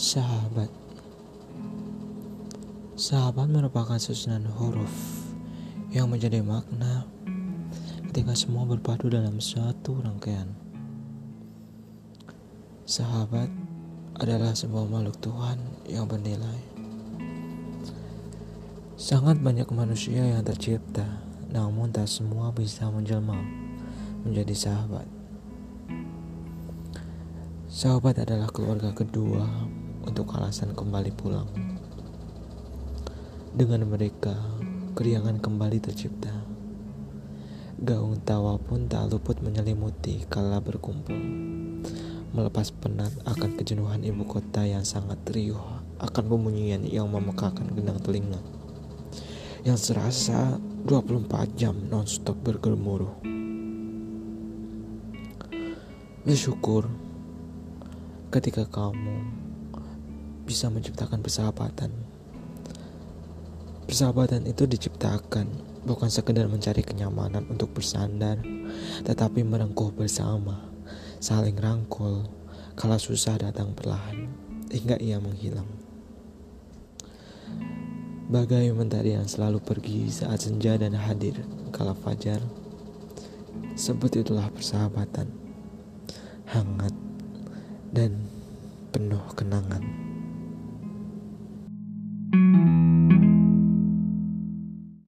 Sahabat. Sahabat merupakan susunan huruf yang menjadi makna ketika semua berpadu dalam suatu rangkaian. Sahabat adalah sebuah makhluk Tuhan yang bernilai. Sangat banyak manusia yang tercipta, namun tak semua bisa menjelma menjadi sahabat. Sahabat adalah keluarga kedua untuk alasan kembali pulang. Dengan mereka, keriangan kembali tercipta. Gaung tawa pun tak luput menyelimuti kala berkumpul. Melepas penat akan kejenuhan ibu kota yang sangat riuh akan pemunyian yang memekakan gendang telinga. Yang serasa 24 jam non-stop bergemuruh. Bersyukur ketika kamu bisa menciptakan persahabatan. Persahabatan itu diciptakan bukan sekedar mencari kenyamanan untuk bersandar, tetapi merengkuh bersama, saling rangkul, kala susah datang perlahan, hingga ia menghilang. Bagai mentari yang selalu pergi saat senja dan hadir kala fajar, seperti itulah persahabatan, hangat dan penuh kenangan.